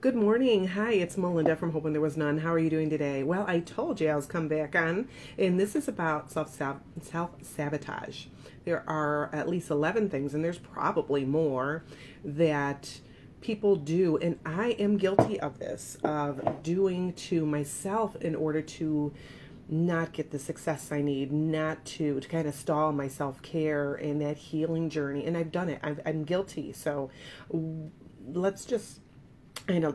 Good morning. Hi, it's Melinda from Hope When There Was None. How are you doing today? Well, I told you I was coming back on, and this is about self-sabotage. There are at least 11 things, and there's probably more, that people do, and I am guilty of this, of doing to myself in order to not get the success I need, not to kind of stall my self-care and that healing journey. And I've done it. I'm guilty. So let's just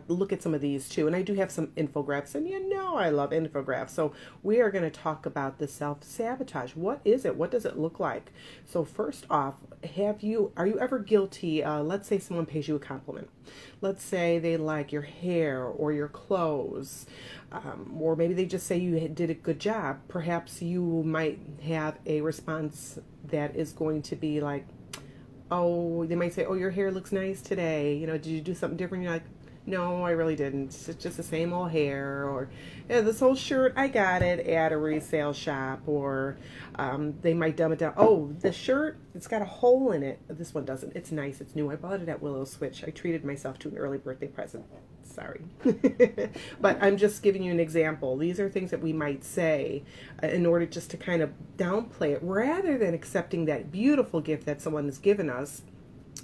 look at some of these too. And I do have some infographics, and you know I love infographics. So we are going to talk about the self-sabotage. What is it? What does it look like? So first off, are you ever guilty? Let's say someone pays you a compliment. Let's say they like your hair or your clothes, or maybe they just say you did a good job. Perhaps you might have a response that is going to be like, oh, they might say, oh, your hair looks nice today. You know, did you do something different? You're like, no, I really didn't. It's just the same old hair, or yeah, this whole shirt, I got it at a resale shop. Or they might dumb it down. Oh, the shirt, it's got a hole in it. This one doesn't. It's nice. It's new. I bought it at Willow Switch. I treated myself to an early birthday present. Sorry. But I'm just giving you an example. These are things that we might say in order just to kind of downplay it, rather than accepting that beautiful gift that someone has given us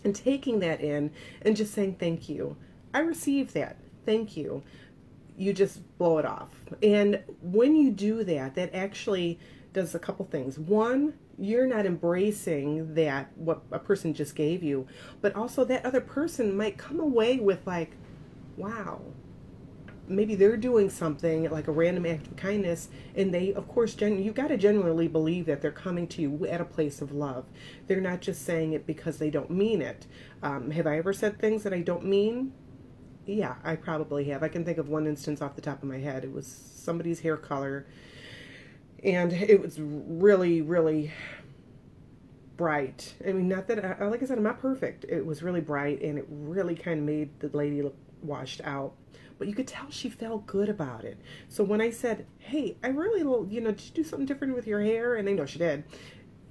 and taking that in and just saying, thank you. I received that. Thank you. You just blow it off. And when you do that, that actually does a couple things. One, you're not embracing that, what a person just gave you, but also that other person might come away with like, wow, maybe they're doing something like a random act of kindness, and they, of course, you got to genuinely believe that they're coming to you at a place of love. They're not just saying it because they don't mean it. Have I ever said things that I don't mean? Yeah, I probably have. I can think of one instance off the top of my head. It was somebody's hair color, and it was really, really bright. I mean, not that, like I said, I'm not perfect. It was really bright, and it really kind of made the lady look washed out, but you could tell she felt good about it. So when I said, hey, I really, you know, did you do something different with your hair? And I know she did.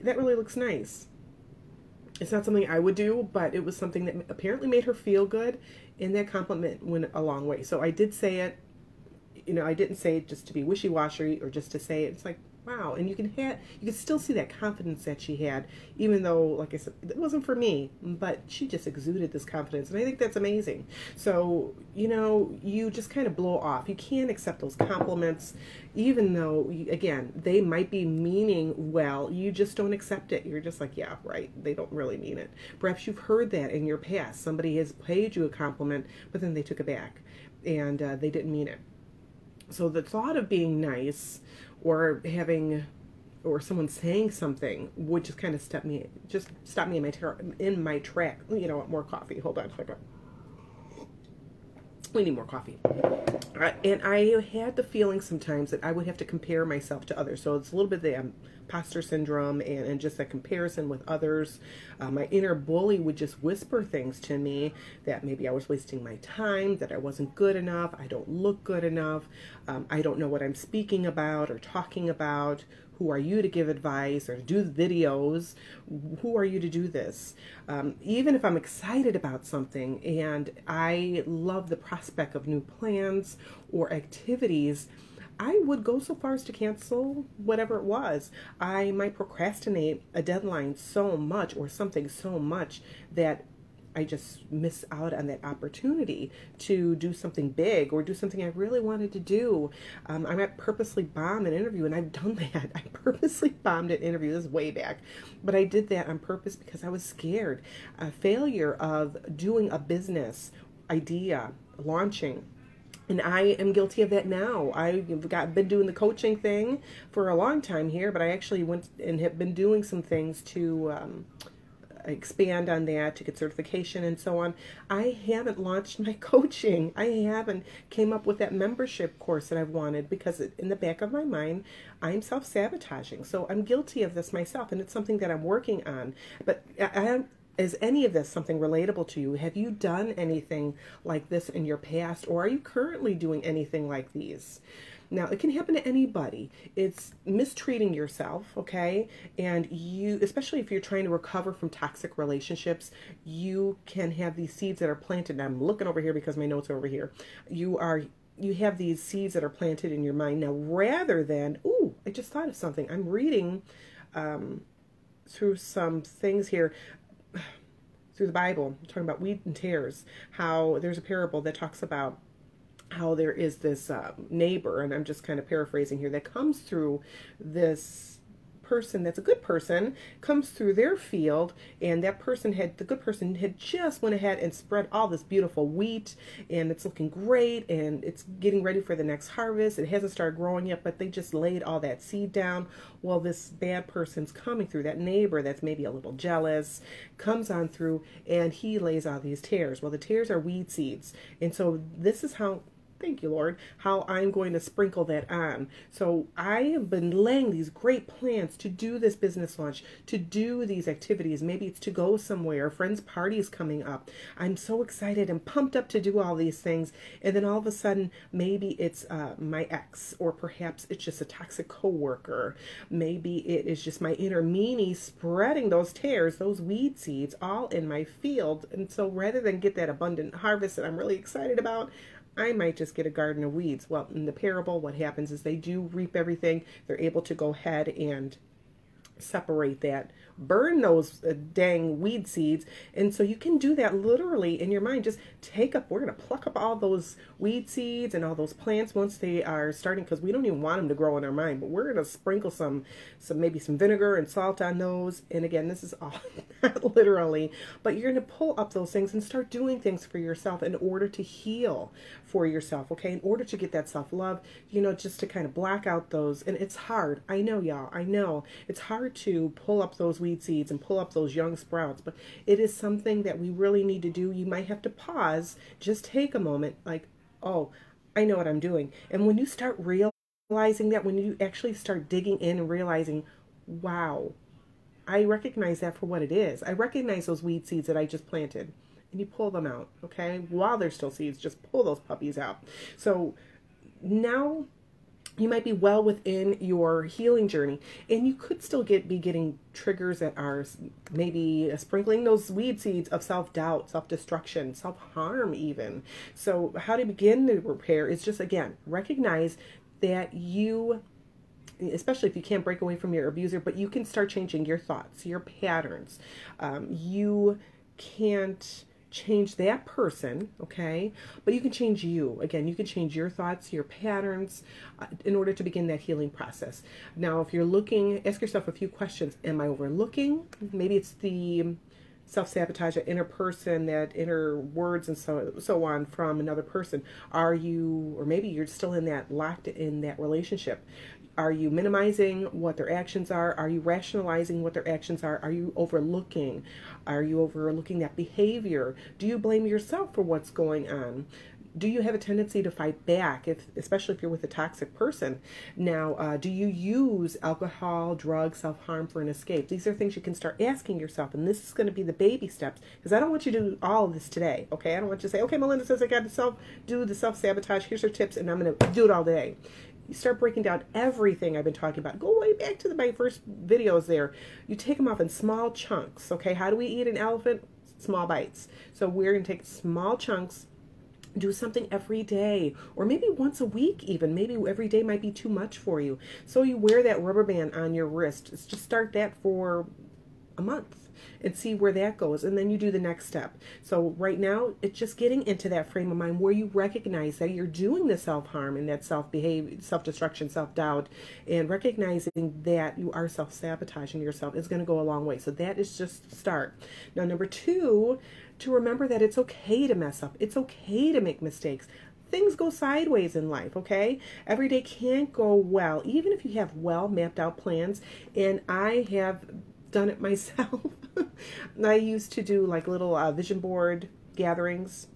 That really looks nice. It's not something I would do, but it was something that apparently made her feel good, and that compliment went a long way. So I did say it. You know, I didn't say it just to be wishy-washy or just to say it. It's like, wow. And you can still see that confidence that she had, even though, like I said, it wasn't for me, but she just exuded this confidence. And I think that's amazing. So, you know, you just kind of blow off. You can't accept those compliments, even though, again, they might be meaning well. You just don't accept it. You're just like, yeah, right. They don't really mean it. Perhaps you've heard that in your past. Somebody has paid you a compliment, but then they took it back, and they didn't mean it. So the thought of being nice, or someone saying something would just kind of stop me in my track. You know what? More coffee. Hold on. Hold on. We need more coffee. And I had the feeling sometimes that I would have to compare myself to others. So it's a little bit the imposter syndrome and just that comparison with others. My inner bully would just whisper things to me that maybe I was wasting my time, that I wasn't good enough, I don't look good enough, I don't know what I'm speaking about or talking about. Who are you to give advice or to do videos? Who are you to do this? Even if I'm excited about something and I love the prospect of new plans or activities, I would go so far as to cancel whatever it was. I might procrastinate a deadline so much or something so much that I just miss out on that opportunity to do something big or do something I really wanted to do. I might purposely bomb an interview, and I've done that. I purposely bombed an interview. This is way back. But I did that on purpose because I was scared. A failure of doing a business idea, launching. And I am guilty of that now. I've been doing the coaching thing for a long time here, but I actually went and have been doing some things to expand on that, to get certification and so on. I haven't launched my coaching. I haven't came up with that membership course that I've wanted, because in the back of my mind, I'm self-sabotaging. So I'm guilty of this myself, and it's something that I'm working on. But is any of this something relatable to you? Have you done anything like this in your past, or are you currently doing anything like these? Now, it can happen to anybody. It's mistreating yourself, okay? And you, especially if you're trying to recover from toxic relationships, you can have these seeds that are planted. And I'm looking over here because my notes are over here. You have these seeds that are planted in your mind. Now, rather than, ooh, I just thought of something. I'm reading through some things here. Through the Bible, talking about wheat and tares, how there's a parable that talks about how there is this neighbor, and I'm just kind of paraphrasing here, that comes through this person that's a good person, comes through their field, and that person had, the good person had just went ahead and spread all this beautiful wheat, and it's looking great, and it's getting ready for the next harvest. It hasn't started growing yet, but they just laid all that seed down. Well, this bad person's coming through, that neighbor that's maybe a little jealous, comes on through, and he lays all these tares. Well, the tares are weed seeds, and so this is how, thank you, Lord, how I'm going to sprinkle that on. So I have been laying these great plans to do this business launch, to do these activities. Maybe it's to go somewhere. A friend's party is coming up. I'm so excited and pumped up to do all these things. And then all of a sudden, maybe it's my ex, or perhaps it's just a toxic coworker. Maybe it is just my inner meanie spreading those tares, those weed seeds, all in my field. And so rather than get that abundant harvest that I'm really excited about, I might just get a garden of weeds. Well, in the parable, what happens is they do reap everything. They're able to go ahead and separate that, burn those dang weed seeds. And so you can do that literally in your mind. Just take up, we're going to pluck up all those weed seeds and all those plants once they are starting, because we don't even want them to grow in our mind, but we're going to sprinkle some maybe some vinegar and salt on those. And again, this is all not literally, but you're going to pull up those things and start doing things for yourself in order to heal for yourself, okay? In order to get that self-love, you know, just to kind of block out those. And it's hard. I know, y'all. I know. It's hard to pull up those weed seeds and pull up those young sprouts, but it is something that we really need to do. You might have to pause, just take a moment, like, oh, I know what I'm doing. And when you start realizing that, when you actually start digging in and realizing, wow, I recognize that for what it is. I recognize those weed seeds that I just planted. And you pull them out, okay? While they're still seeds, just pull those puppies out. So now you might be well within your healing journey, and you could still be getting triggers that are maybe sprinkling those weed seeds of self-doubt, self-destruction, self-harm even. So how to begin the repair is just, again, recognize that you, especially if you can't break away from your abuser, but you can start changing your thoughts, your patterns. You can't change that person, okay? But you can change you. Again, you can change your thoughts, your patterns, in order to begin that healing process. Now, if you're looking, ask yourself a few questions. Am I overlooking? Maybe it's the self-sabotage, that inner person, that inner words and so on from another person. Are you, or maybe you're still in that, locked in that relationship. Are you minimizing what their actions are? Are you rationalizing what their actions are? Are you overlooking? Are you overlooking that behavior? Do you blame yourself for what's going on? Do you have a tendency to fight back, especially if you're with a toxic person? Now, do you use alcohol, drugs, self-harm for an escape? These are things you can start asking yourself, and this is going to be the baby steps, because I don't want you to do all of this today, okay? I don't want you to say, okay, Melinda says I got to do the self-sabotage. Here's her tips, and I'm going to do it all day. You start breaking down everything I've been talking about. Go way back to my first videos there. You take them off in small chunks, okay? How do we eat an elephant? Small bites. So we're going to take small chunks, do something every day, or maybe once a week even. Maybe every day might be too much for you. So you wear that rubber band on your wrist. Just start that for a month and see where that goes, and then you do the next step. So right now, it's just getting into that frame of mind where you recognize that you're doing the self-harm and that self-behavior, self-destruction, self-doubt, and recognizing that you are self-sabotaging yourself is going to go a long way. So that is just the start. Now, number two, to remember that it's okay to mess up. It's okay to make mistakes. Things go sideways in life, okay? Every day can't go well, even if you have well mapped out plans. And I have done it myself. I used to do like little vision board gatherings,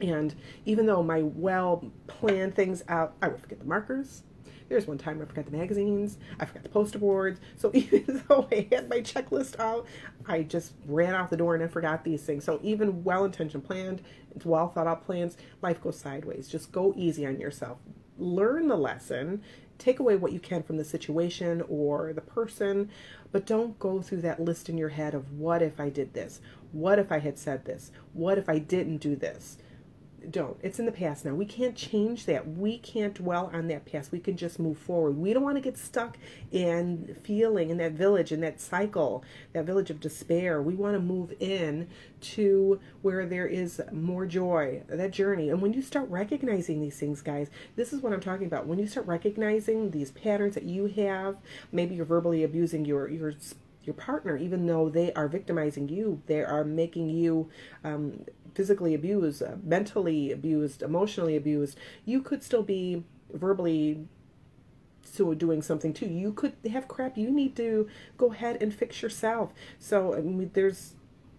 and even though my well-planned things out, I would forget the markers. There's one time I forgot the magazines, I forgot the poster boards. So even though I had my checklist out, I just ran out the door and I forgot these things. So even well-intentioned planned, well thought out plans, life goes sideways. Just go easy on yourself. Learn the lesson, take away what you can from the situation or the person, but don't go through that list in your head of what if I did this? What if I had said this? What if I didn't do this? Don't. It's in the past now. We can't change that. We can't dwell on that past. We can just move forward. We don't want to get stuck in feeling in that village, in that cycle, that village of despair. We want to move in to where there is more joy, that journey. And when you start recognizing these things, guys, this is what I'm talking about. When you start recognizing these patterns that you have, maybe you're verbally abusing your partner, even though they are victimizing you, they are making you physically abused, mentally abused, emotionally abused. You could still be verbally doing something too. You could have crap you need to go ahead and fix yourself. So I mean,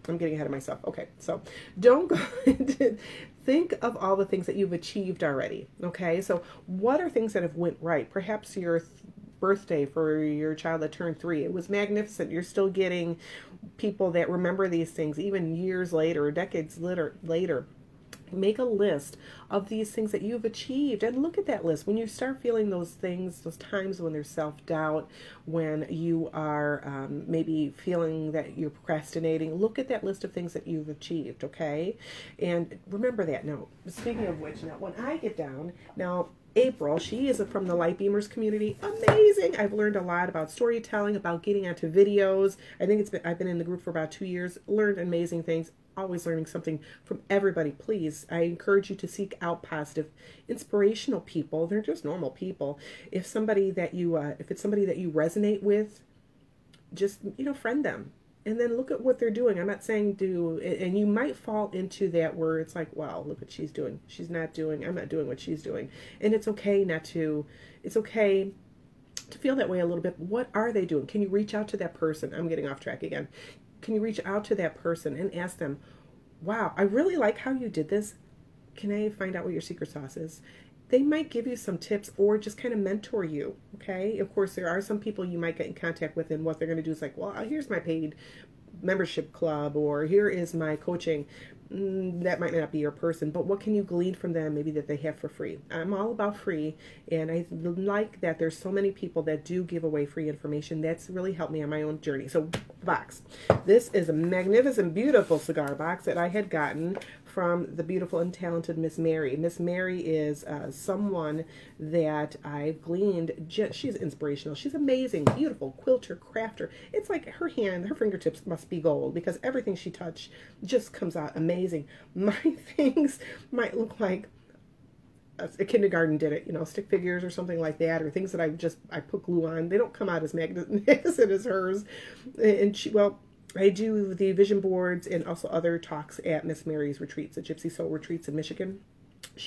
I'm getting ahead of myself. Okay, so don't go into think of all the things that you've achieved already. Okay, so what are things that have went right? Perhaps your birthday for your child that turned 3. It was magnificent. You're still getting people that remember these things even years later or decades later. Make a list of these things that you've achieved and look at that list. When you start feeling those things, those times when there's self-doubt, when you are maybe feeling that you're procrastinating, look at that list of things that you've achieved, okay? And remember that. Now, speaking of which, now when I get down, now April, she is from the Light Beamers community. Amazing! I've learned a lot about storytelling, about getting onto videos. I think I've been in the group for about 2 years, learned amazing things, always learning something from everybody. Please, I encourage you to seek out positive, inspirational people. They're just normal people. If somebody that you, if it's somebody that you resonate with, just, you know, friend them. And then look at what they're doing. I'm not saying do, and you might fall into that where it's like, wow, look what she's doing. She's not doing, I'm not doing what she's doing. And it's okay not to, it's okay to feel that way a little bit. What are they doing? Can you reach out to that person? I'm getting off track again. Can you reach out to that person and ask them, wow, I really like how you did this. Can I find out what your secret sauce is? They might give you some tips or just kind of mentor you, okay? Of course, there are some people you might get in contact with, and what they're going to do is like, well, here's my paid membership club, or here is my coaching. That might not be your person, but what can you glean from them maybe that they have for free? I'm all about free, and I like that there's so many people that do give away free information. That's really helped me on my own journey. So, box. This is a magnificent, beautiful cigar box that I had gotten from the beautiful and talented Miss Mary. Miss Mary is someone that I've gleaned. She's inspirational. She's amazing, beautiful, quilter, crafter. It's like her hand, her fingertips must be gold because everything she touched just comes out amazing. My things might look like a kindergarten did it, you know, stick figures or something like that, or things that I put glue on. They don't come out as magnificent as hers. And she, well, I do the vision boards and also other talks at Miss Mary's retreats, the Gypsy Soul Retreats in Michigan.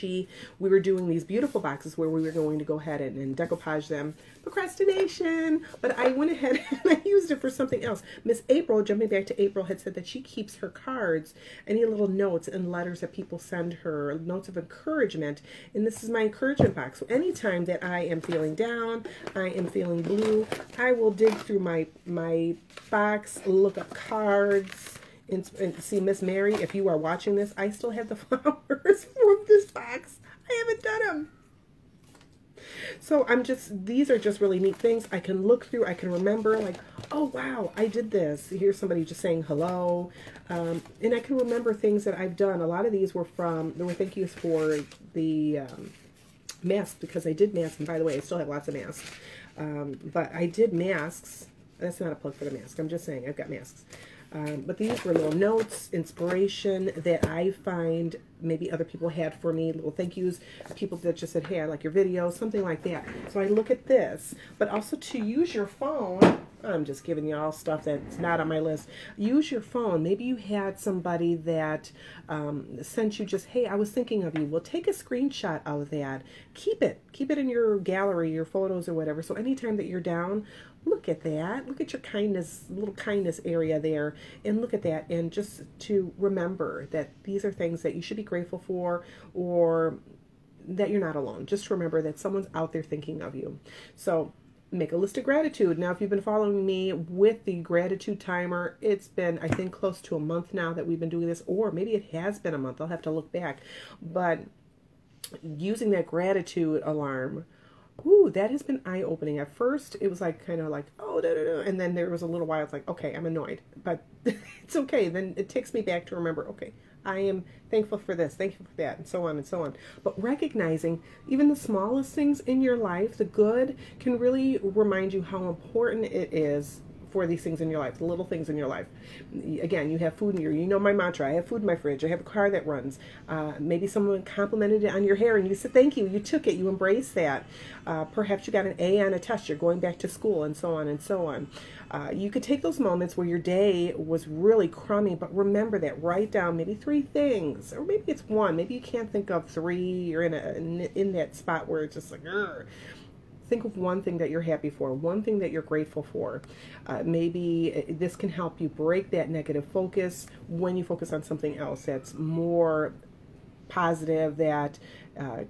We were doing these beautiful boxes where we were going to go ahead and decoupage them. Procrastination! But I went ahead and I used it for something else. Miss April, jumping back to April, had said that she keeps her cards, any little notes and letters that people send her, notes of encouragement. And this is my encouragement box. So anytime that I am feeling down, I am feeling blue, I will dig through my box, look up cards, and see, Miss Mary, if you are watching this, I still have the flowers from this box. I haven't done them. So I'm just, these are just really neat things I can look through. I can remember like, oh, wow, I did this. Here's somebody just saying hello. And I can remember things that I've done. A lot of these were from, there were thank yous for the masks, because I did masks. And by the way, I still have lots of masks. But I did masks. That's not a plug for the mask. I'm just saying I've got masks. But these were little notes, inspiration that I find maybe other people had for me, little thank yous, people that just said, hey, I like your video, something like that. So I look at this, but also to use your phone, I'm just giving y'all stuff that's not on my list. Use your phone. Maybe you had somebody that sent you just, hey, I was thinking of you. Well, take a screenshot of that. Keep it. Keep it in your gallery, your photos or whatever. So anytime that you're down, look at that. Look at your kindness, little kindness area there, and look at that. And just to remember that these are things that you should be grateful for, or that you're not alone. Just remember that someone's out there thinking of you. So make a list of gratitude. Now, if you've been following me with the gratitude timer, it's been, I think, close to a month now that we've been doing this, or maybe it has been a month. I'll have to look back. But using that gratitude alarm, ooh, that has been eye-opening. At first, it was like kind of like, oh, da, da, da. And then there was a little while, it's like, okay, I'm annoyed, but it's okay. Then it takes me back to remember, okay, I am thankful for this, thankful for that, and so on and so on. But recognizing even the smallest things in your life, the good, can really remind you how important it is for these things in your life, the little things in your life. Again, you have food in your, you know my mantra, I have food in my fridge, I have a car that runs. Maybe someone complimented it on your hair and you said thank you, you took it, you embraced that. Perhaps you got an A on a test, you're going back to school, and so on and so on. You could take those moments where your day was really crummy, but remember that. Write down maybe 3 things, or maybe it's 1, maybe you can't think of 3, you're in that spot where it's just like, ugh. Think of 1 thing that you're happy for, 1 thing that you're grateful for. Maybe this can help you break that negative focus when you focus on something else that's more positive, that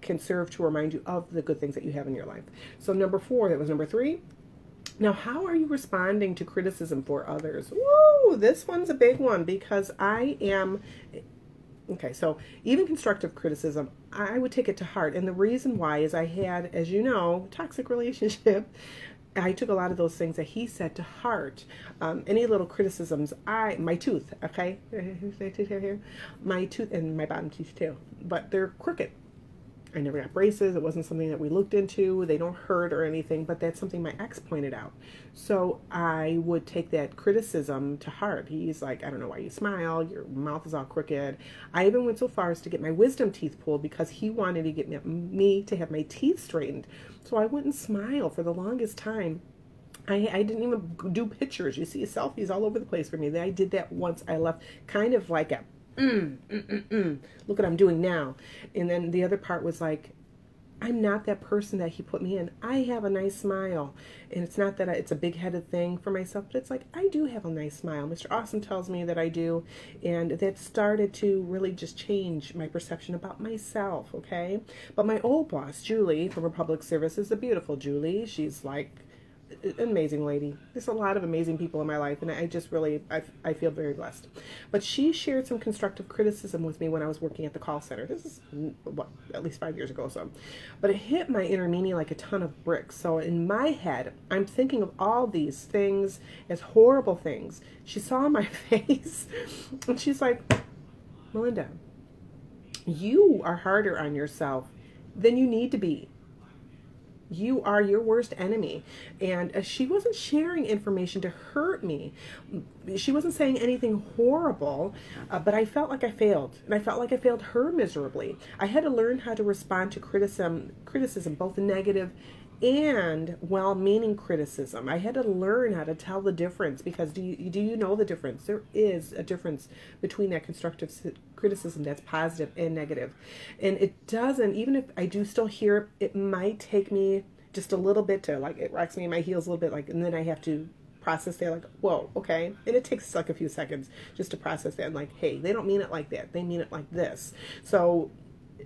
can serve to remind you of the good things that you have in your life. So number 4, that was number 3. Now, how are you responding to criticism for others? Woo, this one's a big one, because I am... Okay, so even constructive criticism, I would take it to heart. And the reason why is I had, as you know, toxic relationship. I took a lot of those things that he said to heart. Any little criticisms, my tooth, okay? My tooth and my bottom teeth too, but they're crooked. I never got braces. It wasn't something that we looked into. They don't hurt or anything, but that's something my ex pointed out. So I would take that criticism to heart. He's like, I don't know why you smile. Your mouth is all crooked. I even went so far as to get my wisdom teeth pulled because he wanted to get me to have my teeth straightened. So I wouldn't smile for the longest time. I didn't even do pictures. You see selfies all over the place for me. I did that once. I left kind of like a... look what I'm doing now. And then the other part was like, I'm not that person that he put me in. I have a nice smile, and it's not that it's a big-headed thing for myself, but it's like, I do have a nice smile. Mr. Austin tells me that I do, and that started to really just change my perception about myself, okay? But my old boss, Julie, from Republic Service, is the beautiful Julie. She's like an amazing lady. There's a lot of amazing people in my life, and I just really, I feel very blessed. But she shared some constructive criticism with me when I was working at the call center. This is, what, at least 5 years ago or so. But it hit my inner meanie like a ton of bricks. So in my head, I'm thinking of all these things as horrible things. She saw my face, and she's like, Melinda, you are harder on yourself than you need to be. You are your worst enemy. And she wasn't sharing information to hurt me. She wasn't saying anything horrible, but I felt like I failed. And I felt like I failed her miserably. I had to learn how to respond to criticism, both negative and well-meaning criticism. I had to learn how to tell the difference, because do you know the difference? There is a difference between that constructive criticism that's positive and negative. And it doesn't, even if I do still hear it, it might take me just a little bit to, like, it rocks me in my heels a little bit, like, and then I have to process that, like, whoa, okay. And it takes like a few seconds just to process that, and like, hey, they don't mean it like that. They mean it like this. So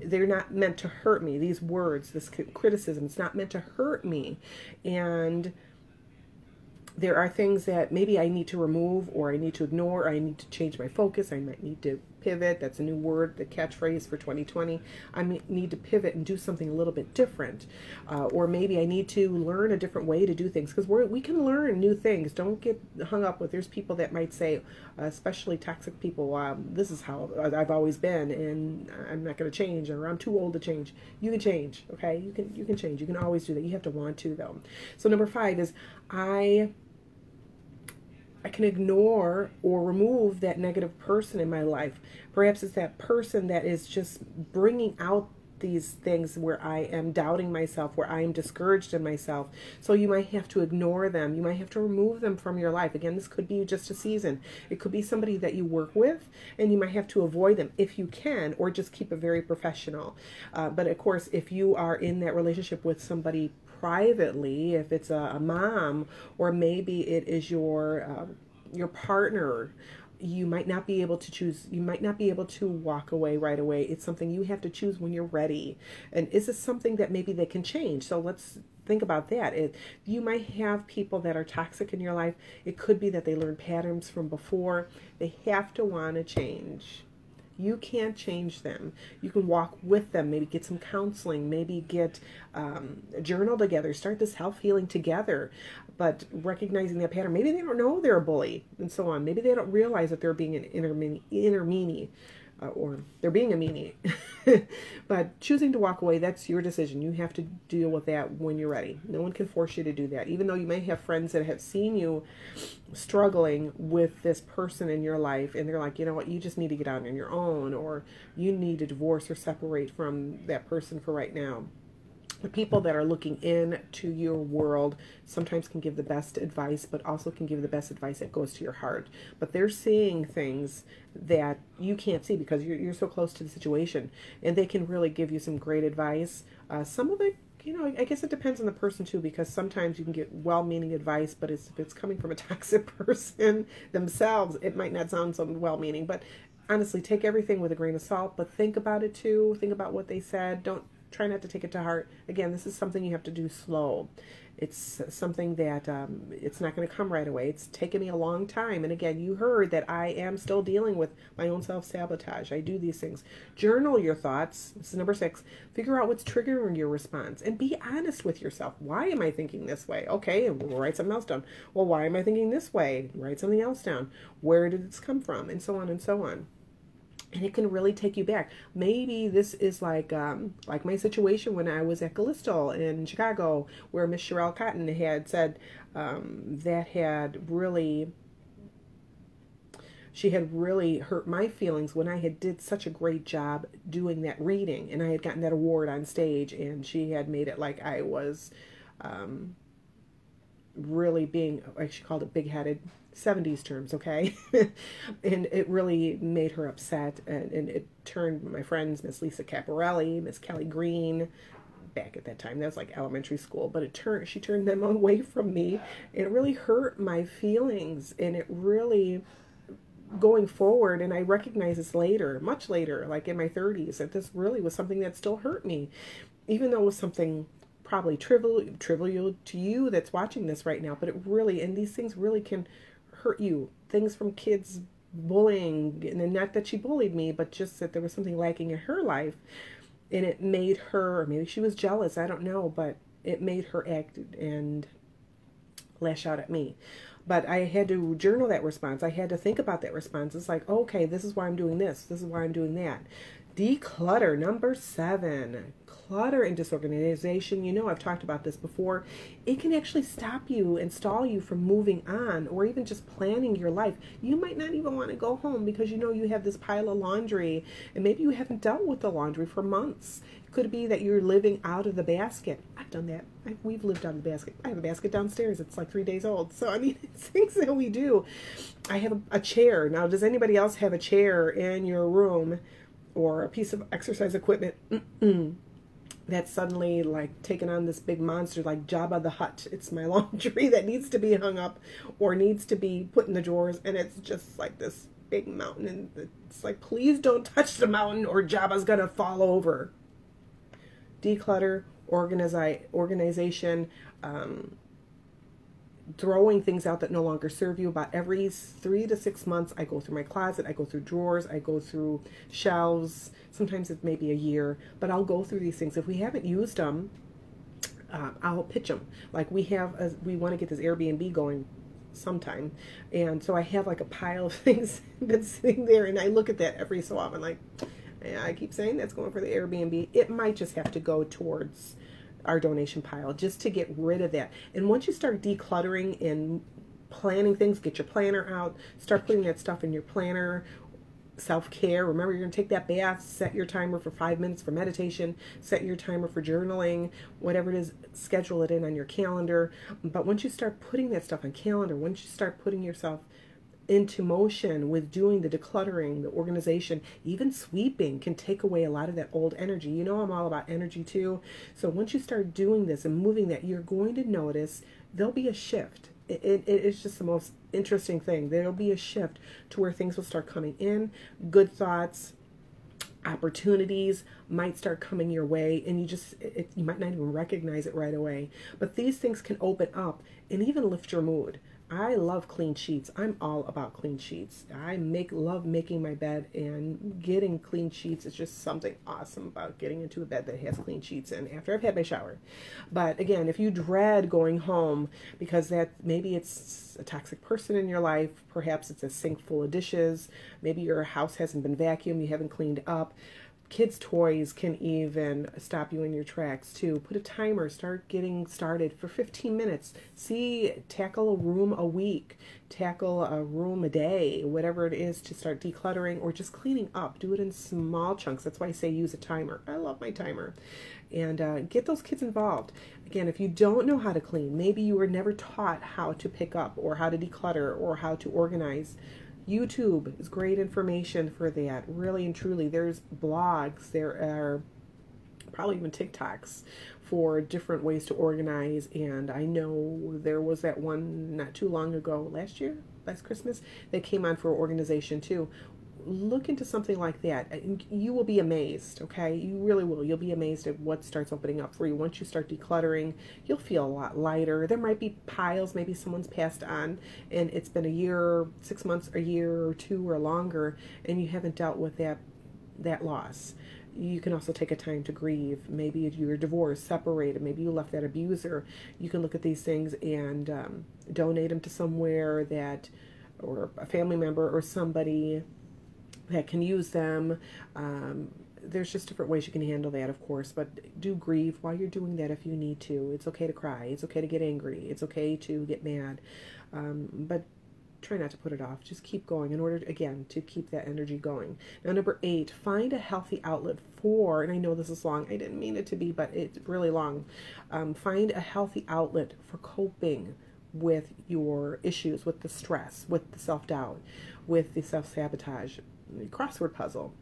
they're not meant to hurt me. These words, this criticism, it's not meant to hurt me. And there are things that maybe I need to remove, or I need to ignore, or I need to change my focus. I might need to pivot. That's a new word, the catchphrase for 2020. I need to pivot and do something a little bit different. Or maybe I need to learn a different way to do things, because we can learn new things. Don't get hung up with, there's people that might say, especially toxic people, this is how I've always been, and I'm not going to change, or I'm too old to change. You can change, okay? You can change. You can always do that. You have to want to, though. So number 5 is I can ignore or remove that negative person in my life. Perhaps it's that person that is just bringing out these things where I am doubting myself, where I am discouraged in myself. So you might have to ignore them. You might have to remove them from your life. Again, this could be just a season. It could be somebody that you work with, and you might have to avoid them if you can, or just keep it very professional. But of course, if you are in that relationship with somebody privately, if it's a mom, or maybe it is your partner, you might not be able to choose. You might not be able to walk away right away. It's something you have to choose when you're ready. And is this something that maybe they can change? So let's think about that. You might have people that are toxic in your life. It could be that they learned patterns from before. They have to want to change. You can't change them. You can walk with them, maybe get some counseling, maybe get a journal together, start this self-healing together, but recognizing that pattern. Maybe they don't know they're a bully and so on. Maybe they don't realize that they're being an inner meanie, or they're being a meanie. But choosing to walk away, that's your decision. You have to deal with that when you're ready. No one can force you to do that, even though you may have friends that have seen you struggling with this person in your life, and they're like, you know what, you just need to get out on your own, or you need to divorce or separate from that person for right now. The people that are looking into your world sometimes can give the best advice, but also can give the best advice that goes to your heart. But they're seeing things that you can't see because you're so close to the situation, and they can really give you some great advice. Some of it, you know, I guess it depends on the person too, because sometimes you can get well-meaning advice, but if it's coming from a toxic person themselves, it might not sound so well-meaning. But honestly, take everything with a grain of salt, but think about it too. Think about what they said. Don't try not to take it to heart. Again, this is something you have to do slow. It's something that it's not going to come right away. It's taken me a long time. And again, you heard that I am still dealing with my own self-sabotage. I do these things. Journal your thoughts. This is number 6. Figure out what's triggering your response and be honest with yourself. Why am I thinking this way? Okay, and we'll write something else down. Well, why am I thinking this way? Write something else down. Where did this come from? And so on and so on. And it can really take you back. Maybe this is like my situation when I was at Callisto in Chicago, where Miss Sherelle Cotton had said that had really, she had really hurt my feelings when I had did such a great job doing that reading, and I had gotten that award on stage, and she had made it like I was really being, she called it big-headed. 70s terms, okay? And it really made her upset, and it turned my friends, Miss Lisa Caparelli, Miss Kelly Green, back at that time, that was like elementary school, but she turned them away from me. It really hurt my feelings, and it really, going forward, and I recognize this later, much later, like in my 30s, that this really was something that still hurt me, even though it was something probably trivial to you that's watching this right now, but it really, and these things really can hurt you. Things from kids bullying, and not that she bullied me, but just that there was something lacking in her life, and it made her, or maybe she was jealous, I don't know, but it made her act and lash out at me. But I had to journal that response. I had to think about that response. It's like, okay, this is why I'm doing this. This is why I'm doing that. Declutter, number 7. Clutter and disorganization, you know, I've talked about this before. It can actually stop you and stall you from moving on, or even just planning your life. You might not even want to go home because you know you have this pile of laundry, and maybe you haven't dealt with the laundry for months. It could be that you're living out of the basket. I've done that. We've lived out of the basket. I have a basket downstairs. It's like 3 days old. So I mean, it's things that we do. I have a chair. Now, does anybody else have a chair in your room or a piece of exercise equipment? That's suddenly like taken on this big monster like Jabba the Hutt. It's my laundry that needs to be hung up or needs to be put in the drawers, and it's just like this big mountain, and it's like, please don't touch the mountain or Jabba's gonna fall over. Declutter, organization, throwing things out that no longer serve you. About every 3 to 6 months, I go through my closet, I go through drawers, I go through shelves. Sometimes it's maybe a year, but I'll go through these things. If we haven't used them, I'll pitch them. Like we want to get this Airbnb going sometime, and so I have like a pile of things that's sitting there, and I look at that every so often. Like, yeah, I keep saying that's going for the Airbnb. It might just have to go towards our donation pile, just to get rid of that. And once you start decluttering and planning things, get your planner out, start putting that stuff in your planner self-care. Remember, you're going to take that bath, set your timer for 5 minutes for meditation, set your timer for journaling, whatever it is, schedule it in on your calendar. But once you start putting that stuff on calendar, once you start putting yourself into motion with doing the decluttering, the organization, even sweeping can take away a lot of that old energy. You know, I'm all about energy too. So once you start doing this and moving that, you're going to notice there'll be a shift. It's just the most interesting thing. There'll be a shift to where things will start coming in. Good thoughts, opportunities might start coming your way, and you just, you might not even recognize it right away. But these things can open up and even lift your mood. I love clean sheets. I'm all about clean sheets. I love making my bed and getting clean sheets. It's just something awesome about getting into a bed that has clean sheets in after I've had my shower. But again, if you dread going home because that maybe it's a toxic person in your life, perhaps it's a sink full of dishes, maybe your house hasn't been vacuumed, you haven't cleaned up, kids' toys can even stop you in your tracks too. Put a timer, start getting started for 15 minutes. Tackle a room a week, tackle a room a day, whatever it is to start decluttering or just cleaning up. Do it in small chunks. That's why I say use a timer. I love my timer. And get those kids involved. Again, if you don't know how to clean, maybe you were never taught how to pick up or how to declutter or how to organize. YouTube is great information for that, really and truly. There's blogs, there are probably even TikToks for different ways to organize. And I know there was that one not too long ago, last Christmas, that came on for organization too. Look into something like that. You will be amazed, okay? You really will. You'll be amazed at what starts opening up for you. Once you start decluttering, you'll feel a lot lighter. There might be piles. Maybe someone's passed on and it's been a year, 6 months, a year or two or longer, and you haven't dealt with that loss. You can also take a time to grieve. Maybe you're divorced, separated. Maybe you left that abuser. You can look at these things and donate them to somewhere that, or a family member or somebody that can use them. There's just different ways you can handle that, of course, but do grieve while you're doing that if you need to. It's okay to cry. It's okay to get angry. It's okay to get mad, but try not to put it off. Just keep going in order, again, to keep that energy going. Now, number 8, find a healthy outlet for, and I know this is long. I didn't mean it to be, but it's really long. Find a healthy outlet for coping with your issues, with the stress, with the self-doubt, with the self-sabotage. Crossword puzzle,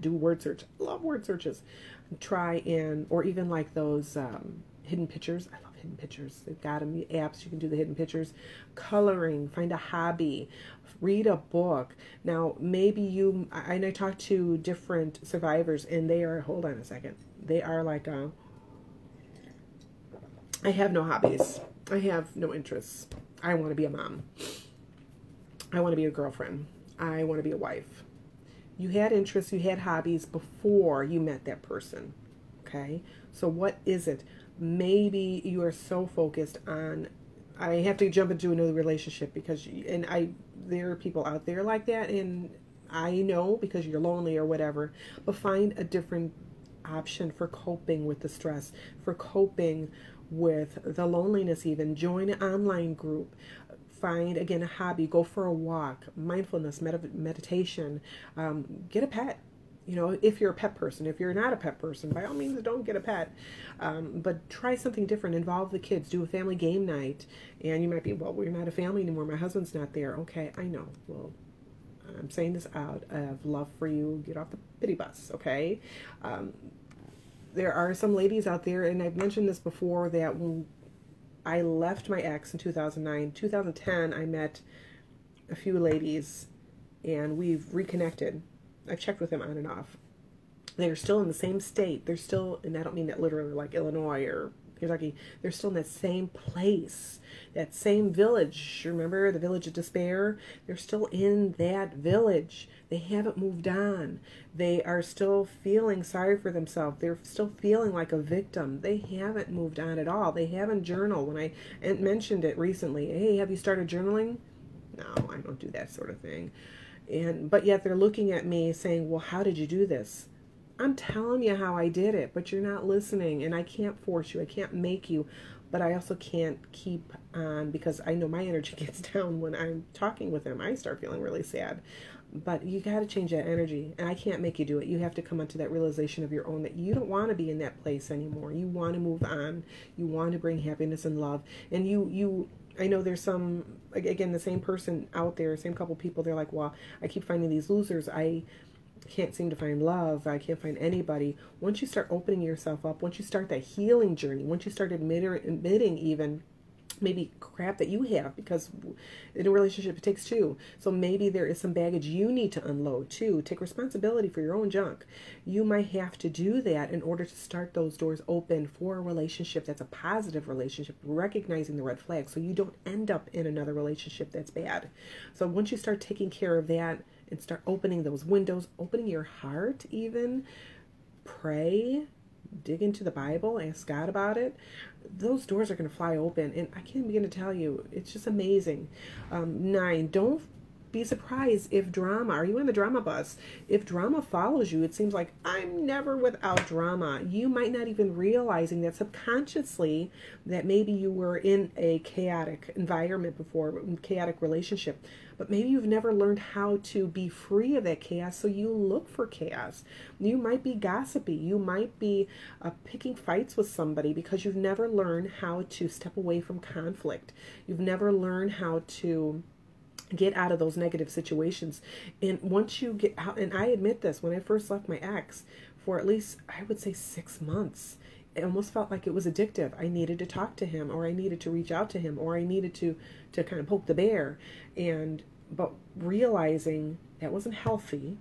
do word search. Love word searches. Or even like those hidden pictures. I love hidden pictures. They've got them, apps, you can do the hidden pictures. Coloring, find a hobby, read a book. Now, maybe I talk to different survivors, and they are, hold on a second, they are like, I have no hobbies. I have no interests. I want to be a mom. I want to be a girlfriend. I want to be a wife. You had interests, you had hobbies before you met that person, okay? So what is it? Maybe you are so focused on, I have to jump into another relationship because, there are people out there like that, and I know because you're lonely or whatever, but find a different option for coping with the stress, for coping with the loneliness even. Join an online group. Find, again, a hobby. Go for a walk, mindfulness, meditation, get a pet. You know, if you're a pet person. If you're not a pet person, by all means, don't get a pet. But try something different. Involve the kids. Do a family game night. And you might be, well, we're not a family anymore. My husband's not there. Okay, I know. Well, I'm saying this out of love for you. Get off the pity bus, okay? There are some ladies out there, and I've mentioned this before, that when I left my ex in 2009. 2010, I met a few ladies, and we've reconnected. I've checked with them on and off. They're still in the same state. They're still, and I don't mean that literally like Illinois or Kentucky. They're still in that same place, that same village. Remember the Village of Despair? They're still in that village. They haven't moved on. They are still feeling sorry for themselves. They're still feeling like a victim. They haven't moved on at all. They haven't journaled. When I mentioned it recently, hey, have you started journaling? No, I don't do that sort of thing. But yet they're looking at me saying, well, how did you do this? I'm telling you how I did it, but you're not listening, and I can't force you. I can't make you, but I also can't keep on because I know my energy gets down when I'm talking with them. I start feeling really sad. But you got to change that energy, and I can't make you do it. You have to come onto that realization of your own that you don't want to be in that place anymore. You want to move on. You want to bring happiness and love. And I know there's some, again, the same person out there, same couple people, they're like, well, I keep finding these losers. I can't seem to find love. I can't find anybody. Once you start opening yourself up, once you start that healing journey, once you start admitting even maybe crap that you have, because in a relationship it takes two. So maybe there is some baggage you need to unload too. Take responsibility for your own junk. You might have to do that in order to start those doors open for a relationship that's a positive relationship, recognizing the red flag so you don't end up in another relationship that's bad. So once you start taking care of that and start opening those windows, opening your heart even, pray, dig into the Bible, ask God about it, those doors are going to fly open. And I can't begin to tell you, it's just amazing. 9, don't be surprised if drama, are you on the drama bus? If drama follows you, it seems like I'm never without drama. You might not even realizing that subconsciously that maybe you were in a chaotic environment before, chaotic relationship, but maybe you've never learned how to be free of that chaos, so you look for chaos. You might be gossipy. You might be picking fights with somebody because you've never learned how to step away from conflict. You've never learned how to get out of those negative situations. And once you get out, and I admit this, when I first left my ex for at least, I would say 6 months, it almost felt like it was addictive. I needed to talk to him, or I needed to reach out to him, or I needed to kind of poke the bear. But realizing that wasn't healthy,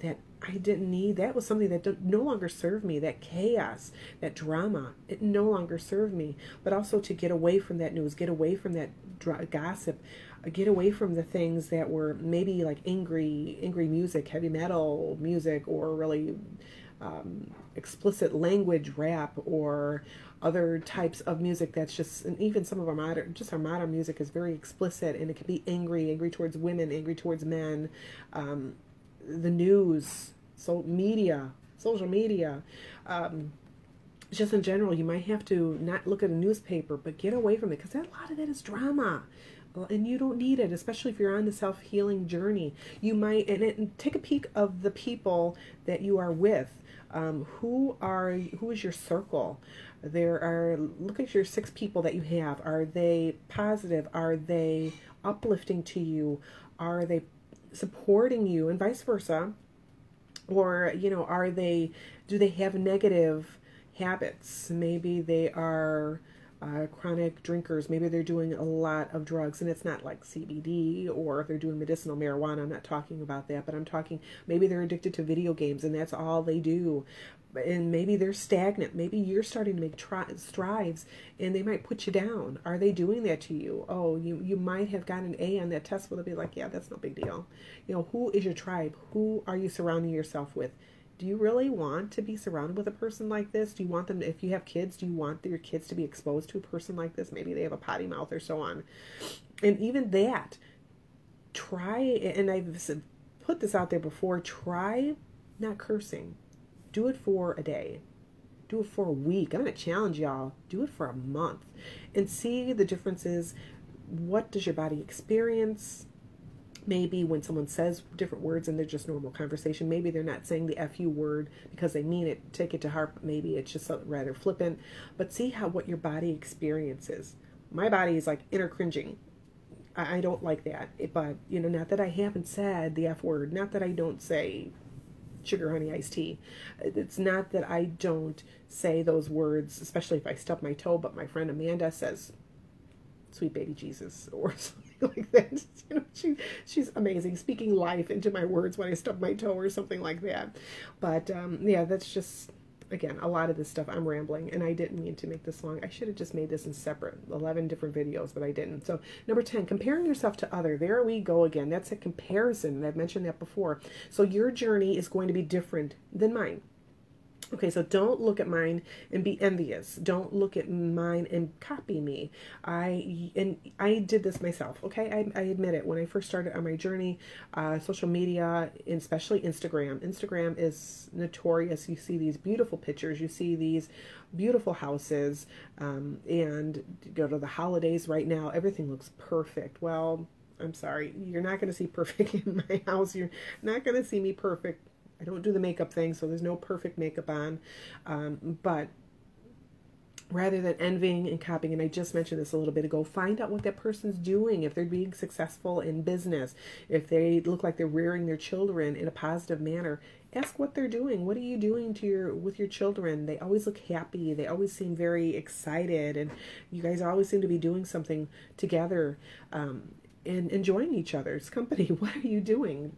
that I didn't need, that was something that no longer served me, that chaos, that drama, it no longer served me. But also to get away from that news, get away from that gossip, get away from the things that were maybe like angry music, heavy metal music, or really explicit language, rap, or other types of music that's just, and even some of our modern, just our modern music is very explicit, and it can be angry towards women, angry towards men, the news, social media, just in general. You might have to not look at a newspaper, but get away from it, because a lot of that is drama. And you don't need it, especially if you're on the self-healing journey. You might, and take a peek of the people that you are with. Who is your circle? Look at your 6 people that you have. Are they positive? Are they uplifting to you? Are they supporting you, and vice versa? Or, do they have negative habits? Maybe they are chronic drinkers, maybe they're doing a lot of drugs, and it's not like CBD, or if they're doing medicinal marijuana, I'm not talking about that, but I'm talking, maybe they're addicted to video games and that's all they do, and maybe they're stagnant, maybe you're starting to make strides and they might put you down. Are they doing that to you? Oh, you might have gotten an A on that test, but they'll be like, yeah, that's no big deal. Who is your tribe? Who are you surrounding yourself with? Do you really want to be surrounded with a person like this? Do you want them to, if you have kids, do you want your kids to be exposed to a person like this? Maybe they have a potty mouth or so on. And even that, try, and I've put this out there before, try not cursing. Do it for a day. Do it for a week. I'm going to challenge y'all. Do it for a month and see the differences. What does your body experience? Maybe when someone says different words and they're just normal conversation, maybe they're not saying the F-U word because they mean it, take it to heart, but maybe it's just rather flippant. But see what your body experiences. My body is like inner cringing. I don't like that. But, not that I haven't said the F word, not that I don't say sugar, honey, iced tea. It's not that I don't say those words, especially if I stub my toe, but my friend Amanda says, sweet baby Jesus, or something like that. She's amazing, speaking life into my words when I stub my toe or something like that. But yeah, that's just, again, a lot of this stuff. I'm rambling, and I didn't mean to make this long. I should have just made this in separate 11 different videos, but I didn't. So number 10, comparing yourself to other. There we go again. That's a comparison, and I've mentioned that before. So your journey is going to be different than mine. Okay, so don't look at mine and be envious. Don't look at mine and copy me. I did this myself, okay? I admit it. When I first started on my journey, social media, and especially Instagram. Instagram is notorious. You see these beautiful pictures. You see these beautiful houses. And go to the holidays right now. Everything looks perfect. Well, I'm sorry, you're not going to see perfect in my house. You're not going to see me perfect. I don't do the makeup thing, so there's no perfect makeup on. But rather than envying and copying, and I just mentioned this a little bit ago, find out what that person's doing, if they're being successful in business, if they look like they're rearing their children in a positive manner. Ask what they're doing. What are you doing to your with your children? They always look happy. They always seem very excited, and you guys always seem to be doing something together and enjoying each other's company. What are you doing?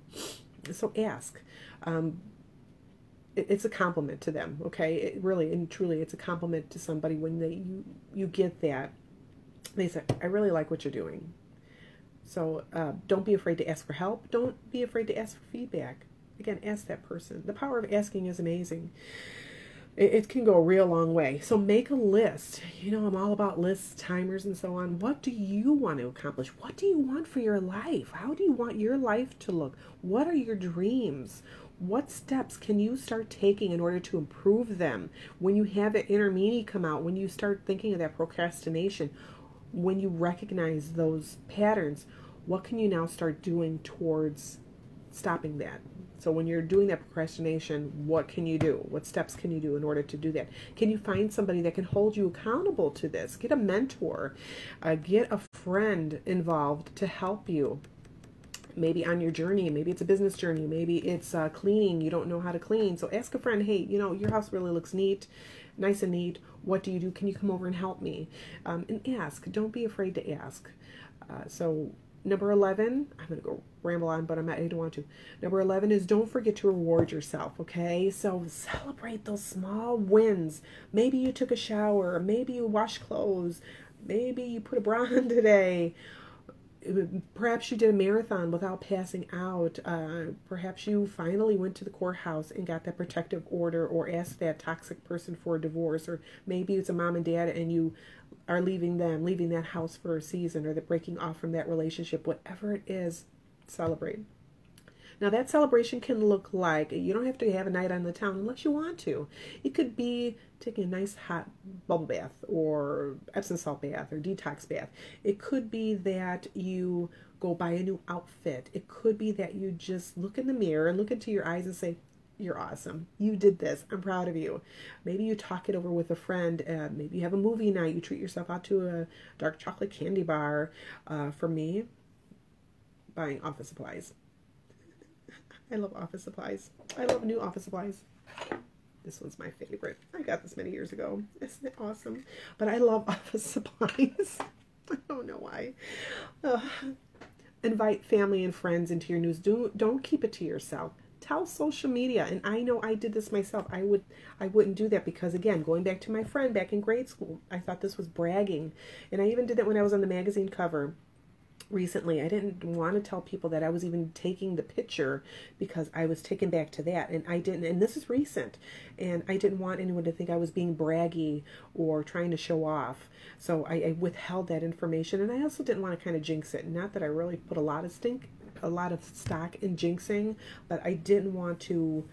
So ask. It's a compliment to them, okay? It really and truly, it's a compliment to somebody when you get that. They say, I really like what you're doing. So don't be afraid to ask for help. Don't be afraid to ask for feedback. Again, ask that person. The power of asking is amazing. It can go a real long way. So make a list. You know, I'm all about lists, timers, and so on. What do you want to accomplish? What do you want for your life? How do you want your life to look? What are your dreams? What steps can you start taking in order to improve them? When you have that inner meanie come out, when you start thinking of that procrastination, when you recognize those patterns, what can you now start doing towards stopping that? So when you're doing that procrastination, what can you do? What steps can you do in order to do that? Can you find somebody that can hold you accountable to this? Get a mentor. Get a friend involved to help you. Maybe on your journey, maybe it's a business journey, maybe it's cleaning, you don't know how to clean. So ask a friend, hey, you know, your house really looks neat, nice and neat. What do you do? Can you come over and help me? And ask. Don't be afraid to ask. So number 11, I'm going to go ramble on, but I don't want to. Number 11 is don't forget to reward yourself, okay? So celebrate those small wins. Maybe you took a shower, maybe you washed clothes, maybe you put a bra on today. Perhaps you did a marathon without passing out. Perhaps you finally went to the courthouse and got that protective order or asked that toxic person for a divorce. Or maybe it's a mom and dad and you are leaving them, leaving that house for a season, or they're breaking off from that relationship. Whatever it is, celebrate. Now that celebration can look like, you don't have to have a night on the town unless you want to. It could be taking a nice hot bubble bath or Epsom salt bath or detox bath. It could be that you go buy a new outfit. It could be that you just look in the mirror and look into your eyes and say, you're awesome. You did this. I'm proud of you. Maybe you talk it over with a friend. Maybe you have a movie night. You treat yourself out to a dark chocolate candy bar. For me, buying office supplies. I love office supplies. I love new office supplies. This one's my favorite. I got this many years ago. Isn't it awesome? But I love office supplies. I don't know why. Invite family and friends into your news. Don't keep it to yourself. Tell social media. And I know I did this myself. I wouldn't do that because, again, going back to my friend back in grade school, I thought this was bragging. And I even did that when I was on the magazine cover. Recently, I didn't want to tell people that I was even taking the picture because I was taken back to that, and I didn't, and this is recent, and I didn't want anyone to think I was being braggy or trying to show off, so I withheld that information, and I also didn't want to kind of jinx it. Not that I really put a lot of stock in jinxing, but I didn't want to,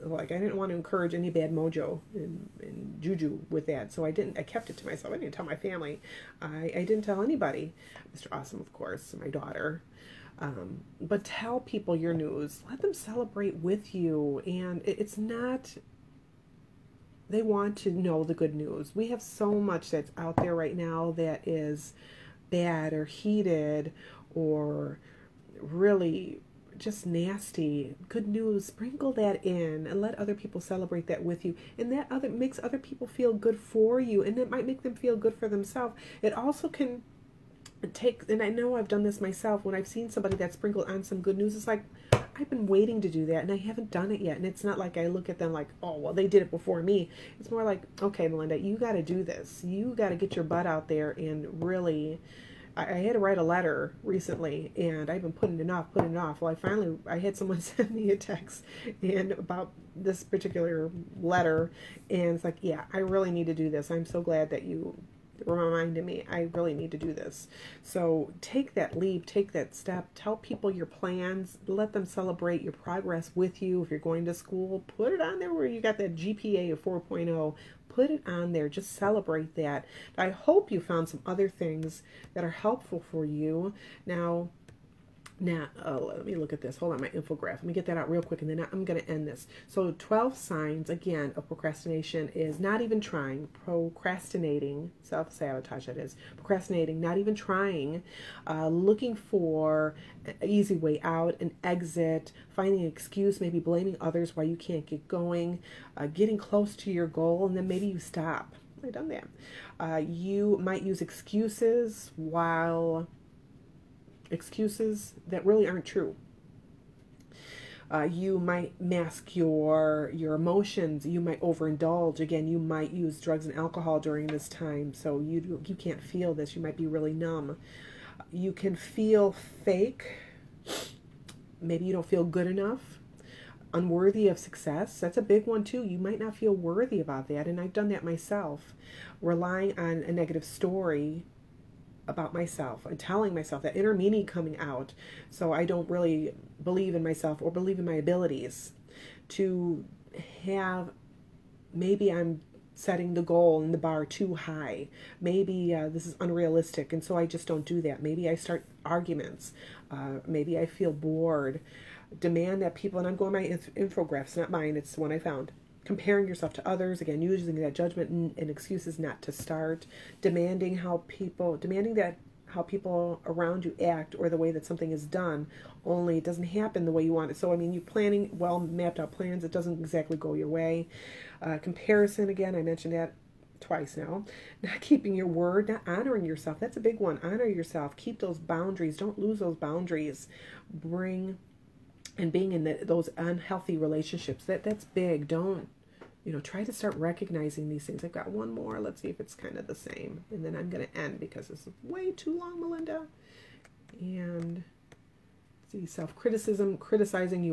like, I didn't want to encourage any bad mojo and juju with that. So I kept it to myself. I didn't tell my family. I didn't tell anybody. Mr. Awesome, of course, my daughter. But tell people your news. Let them celebrate with you. And it's not, they want to know the good news. We have so much that's out there right now that is bad or heated or really just nasty. Good news, sprinkle that in and let other people celebrate that with you, and that other makes other people feel good for you, and it might make them feel good for themselves. It also can take, and I know I've done this myself, when I've seen somebody that sprinkled on some good news, it's like, I've been waiting to do that and I haven't done it yet. And it's not like I look at them like, oh, well, they did it before me. It's more like, okay, Melinda, you got to do this. You got to get your butt out there and really. I had to write a letter recently, and I've been putting it off. Well, I had someone send me a text and about this particular letter, and it's like, yeah, I really need to do this. I'm so glad that you reminded me. I really need to do this. So take that leap, take that step, tell people your plans, let them celebrate your progress with you. If you're going to school, put it on there where you got that GPA of 4.0. Put it on there. Just celebrate that. I hope you found some other things that are helpful for you. Now, Now, let me look at this. Hold on, my infographic. Let me get that out real quick, and then I'm going to end this. So 12 signs, again, of procrastination is not even trying, procrastinating, self-sabotage that is, procrastinating, not even trying, looking for an easy way out, an exit, finding an excuse, maybe blaming others why you can't get going, getting close to your goal, and then maybe you stop. I've done that. You might use excuses that really aren't true. You might mask your emotions. You might overindulge. Again, you might use drugs and alcohol during this time, so you can't feel this. You might be really numb. You can feel fake. Maybe you don't feel good enough. Unworthy of success. That's a big one too. You might not feel worthy about that, and I've done that myself. Relying on a negative story about myself and telling myself that inner meaning coming out. So I don't really believe in myself or believe in my abilities to have, maybe I'm setting the goal and the bar too high. Maybe this is unrealistic, and so I just don't do that. Maybe I start arguments. Maybe I feel bored. Demand that people, and I'm going my infographics, not mine, it's the one I found. Comparing yourself to others, again, using that judgment and excuses not to start, demanding that how people around you act or the way that something is done, only it doesn't happen the way you want it. So, I mean, you're planning well mapped out plans, it doesn't exactly go your way. Comparison, again, I mentioned that twice now. Not keeping your word, not honoring yourself. That's a big one. Honor yourself. Keep those boundaries. Don't lose those boundaries. And being in those unhealthy relationships. That's big. Don't, try to start recognizing these things. I've got one more. Let's see if it's kind of the same. And then I'm going to end because this is way too long, Melinda. And see, self-criticism, criticizing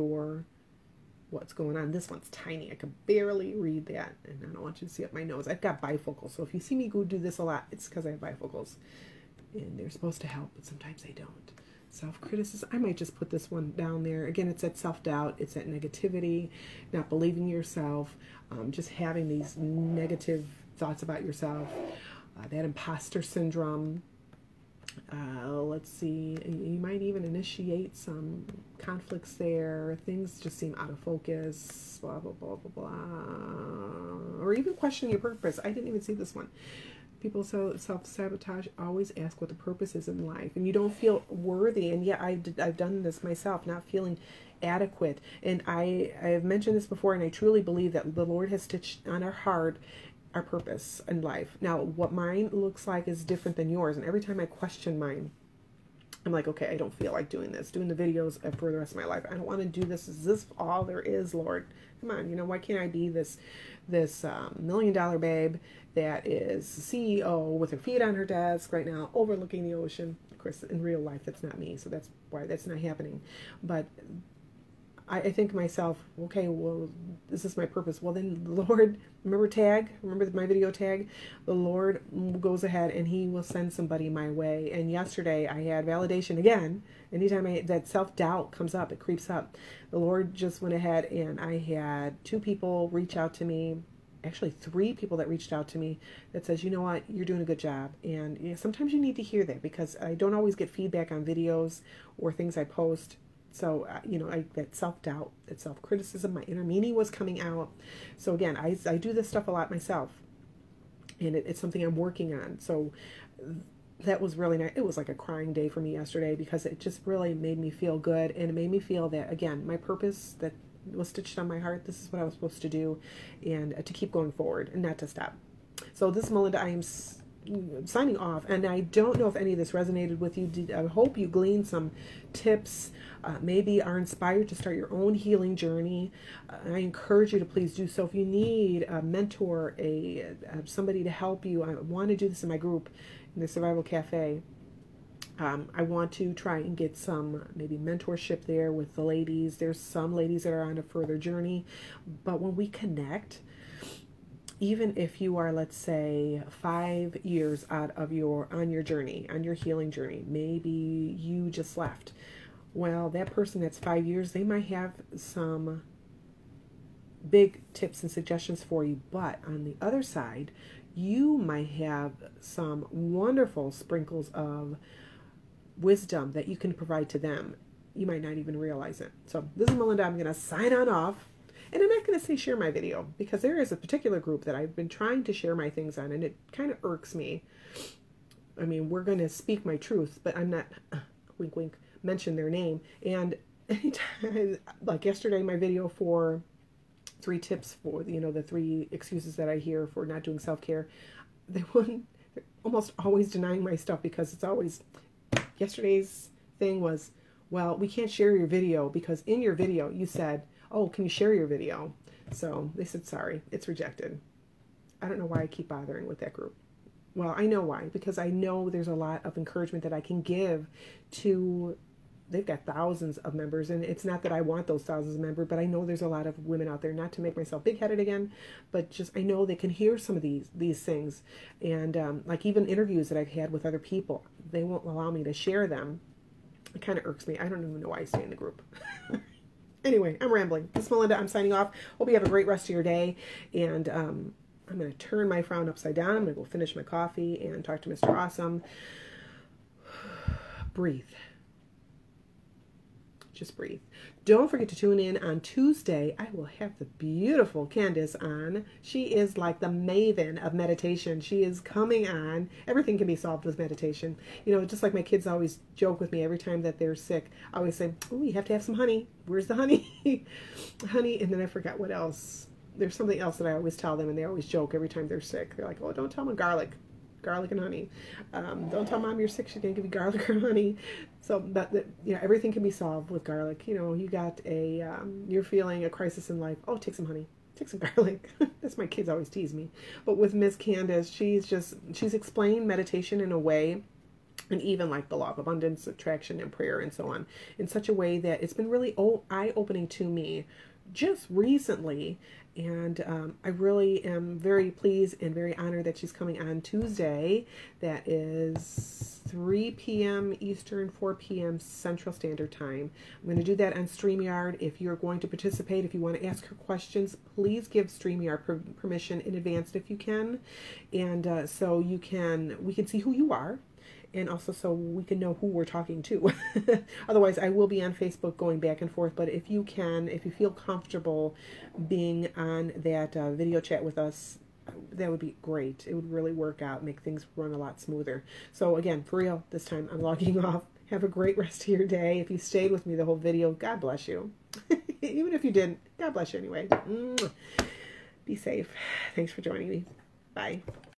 what's going on. This one's tiny. I can barely read that. And I don't want you to see up my nose. I've got bifocals. So if you see me go do this a lot, it's because I have bifocals. And they're supposed to help, but sometimes they don't. Self-criticism. I might just put this one down there. Again, it's that self-doubt. It's that negativity, not believing yourself, just having these negative thoughts about yourself, that imposter syndrome. Let's see. You might even initiate some conflicts there. Things just seem out of focus, blah, blah, blah, blah, blah. Or even questioning your purpose. I didn't even see this one. People self-sabotage, always ask what the purpose is in life, and you don't feel worthy, and yeah, I've done this myself, not feeling adequate, and I have mentioned this before, and I truly believe that the Lord has stitched on our heart our purpose in life. Now, what mine looks like is different than yours, and every time I question mine, I'm like, okay, I don't feel like doing the videos for the rest of my life. I don't want to do this. Is this all there is, Lord? Come on, why can't I be this $1 million babe that is CEO with her feet on her desk right now, overlooking the ocean? Of course, in real life, that's not me, so that's why that's not happening. But I think to myself, okay, well, this is my purpose. Well, then, Lord, remember my video tag? The Lord goes ahead and he will send somebody my way. And yesterday I had validation again. Anytime that self-doubt comes up, it creeps up. The Lord just went ahead and I had two people reach out to me. Actually, three people that reached out to me that says, you know what, you're doing a good job. And yeah, sometimes you need to hear that because I don't always get feedback on videos or things I post. So, that self-doubt, that self-criticism, my inner meaning was coming out. So, again, I do this stuff a lot myself, and it's something I'm working on. So, that was really nice. It was like a crying day for me yesterday because it just really made me feel good, and it made me feel that, again, my purpose that was stitched on my heart, this is what I was supposed to do, and to keep going forward and not to stop. So, this is Melinda. I am signing off, and I don't know if any of this resonated with you. I hope you gleaned some tips, maybe are inspired to start your own healing journey. I encourage you to please do so. If you need a mentor, somebody to help you, I want to do this in my group, in the Survival Cafe. I want to try and get some maybe mentorship there with the ladies. There's some ladies that are on a further journey, but when we connect, even if you are, let's say, 5 years out of on your healing journey, maybe you just left. Well, that person that's 5 years, they might have some big tips and suggestions for you. But on the other side, you might have some wonderful sprinkles of wisdom that you can provide to them. you might not even realize it. So this is Melinda. I'm going to sign on off. And I'm not going to say share my video, because there is a particular group that I've been trying to share my things on, and it kind of irks me. I mean, we're going to speak my truth, but I'm not, wink, wink, mention their name. And anytime, like yesterday, my video for 3 tips for, you know, the 3 excuses that I hear for not doing self-care, they wouldn't, they're almost always denying my stuff, because it's always, yesterday's thing was, well, we can't share your video because in your video you said, oh, can you share your video? So they said, sorry, it's rejected. I don't know why I keep bothering with that group. Well, I know why, because I know there's a lot of encouragement that I can give to, they've got thousands of members, and it's not that I want those thousands of members, but I know there's a lot of women out there, not to make myself big-headed again, but just I know they can hear some of these things. And like even interviews that I've had with other people, they won't allow me to share them. It kind of irks me. I don't even know why I stay in the group. Anyway, I'm rambling. This is Melinda. I'm signing off. Hope you have a great rest of your day. And I'm going to turn my frown upside down. I'm going to go finish my coffee and talk to Mr. Awesome. Breathe. Just breathe. Don't forget to tune in on Tuesday. I will have the beautiful Candace on. She is like the maven of meditation. She is coming on. Everything can be solved with meditation. You know, just like my kids always joke with me every time that they're sick. I always say, oh, you have to have some honey. Where's the honey? Honey, and then I forgot what else. There's something else that I always tell them, and they always joke every time they're sick. They're like, oh, don't tell them garlic. Garlic and honey. Don't tell mom you're sick. She's gonna give you garlic or honey. So, but you know, everything can be solved with garlic. You know, you got a you're feeling a crisis in life. Oh, take some honey. Take some garlic. That's my kids always tease me. But with Miss Candace, she's explained meditation in a way, and even like the law of abundance, attraction, and prayer, and so on, in such a way that it's been really eye-opening to me just recently. And I really am very pleased and very honored that she's coming on Tuesday. That is 3 p.m. Eastern, 4 p.m. Central Standard Time. I'm going to do that on StreamYard. If you're going to participate, if you want to ask her questions, please give StreamYard permission in advance if you can. And so we can see who you are. And also so we can know who we're talking to. Otherwise, I will be on Facebook going back and forth. But if you can, if you feel comfortable being on that video chat with us, that would be great. It would really work out, make things run a lot smoother. So again, for real, this time I'm logging off. Have a great rest of your day. If you stayed with me the whole video, God bless you. Even if you didn't, God bless you anyway. Be safe. Thanks for joining me. Bye.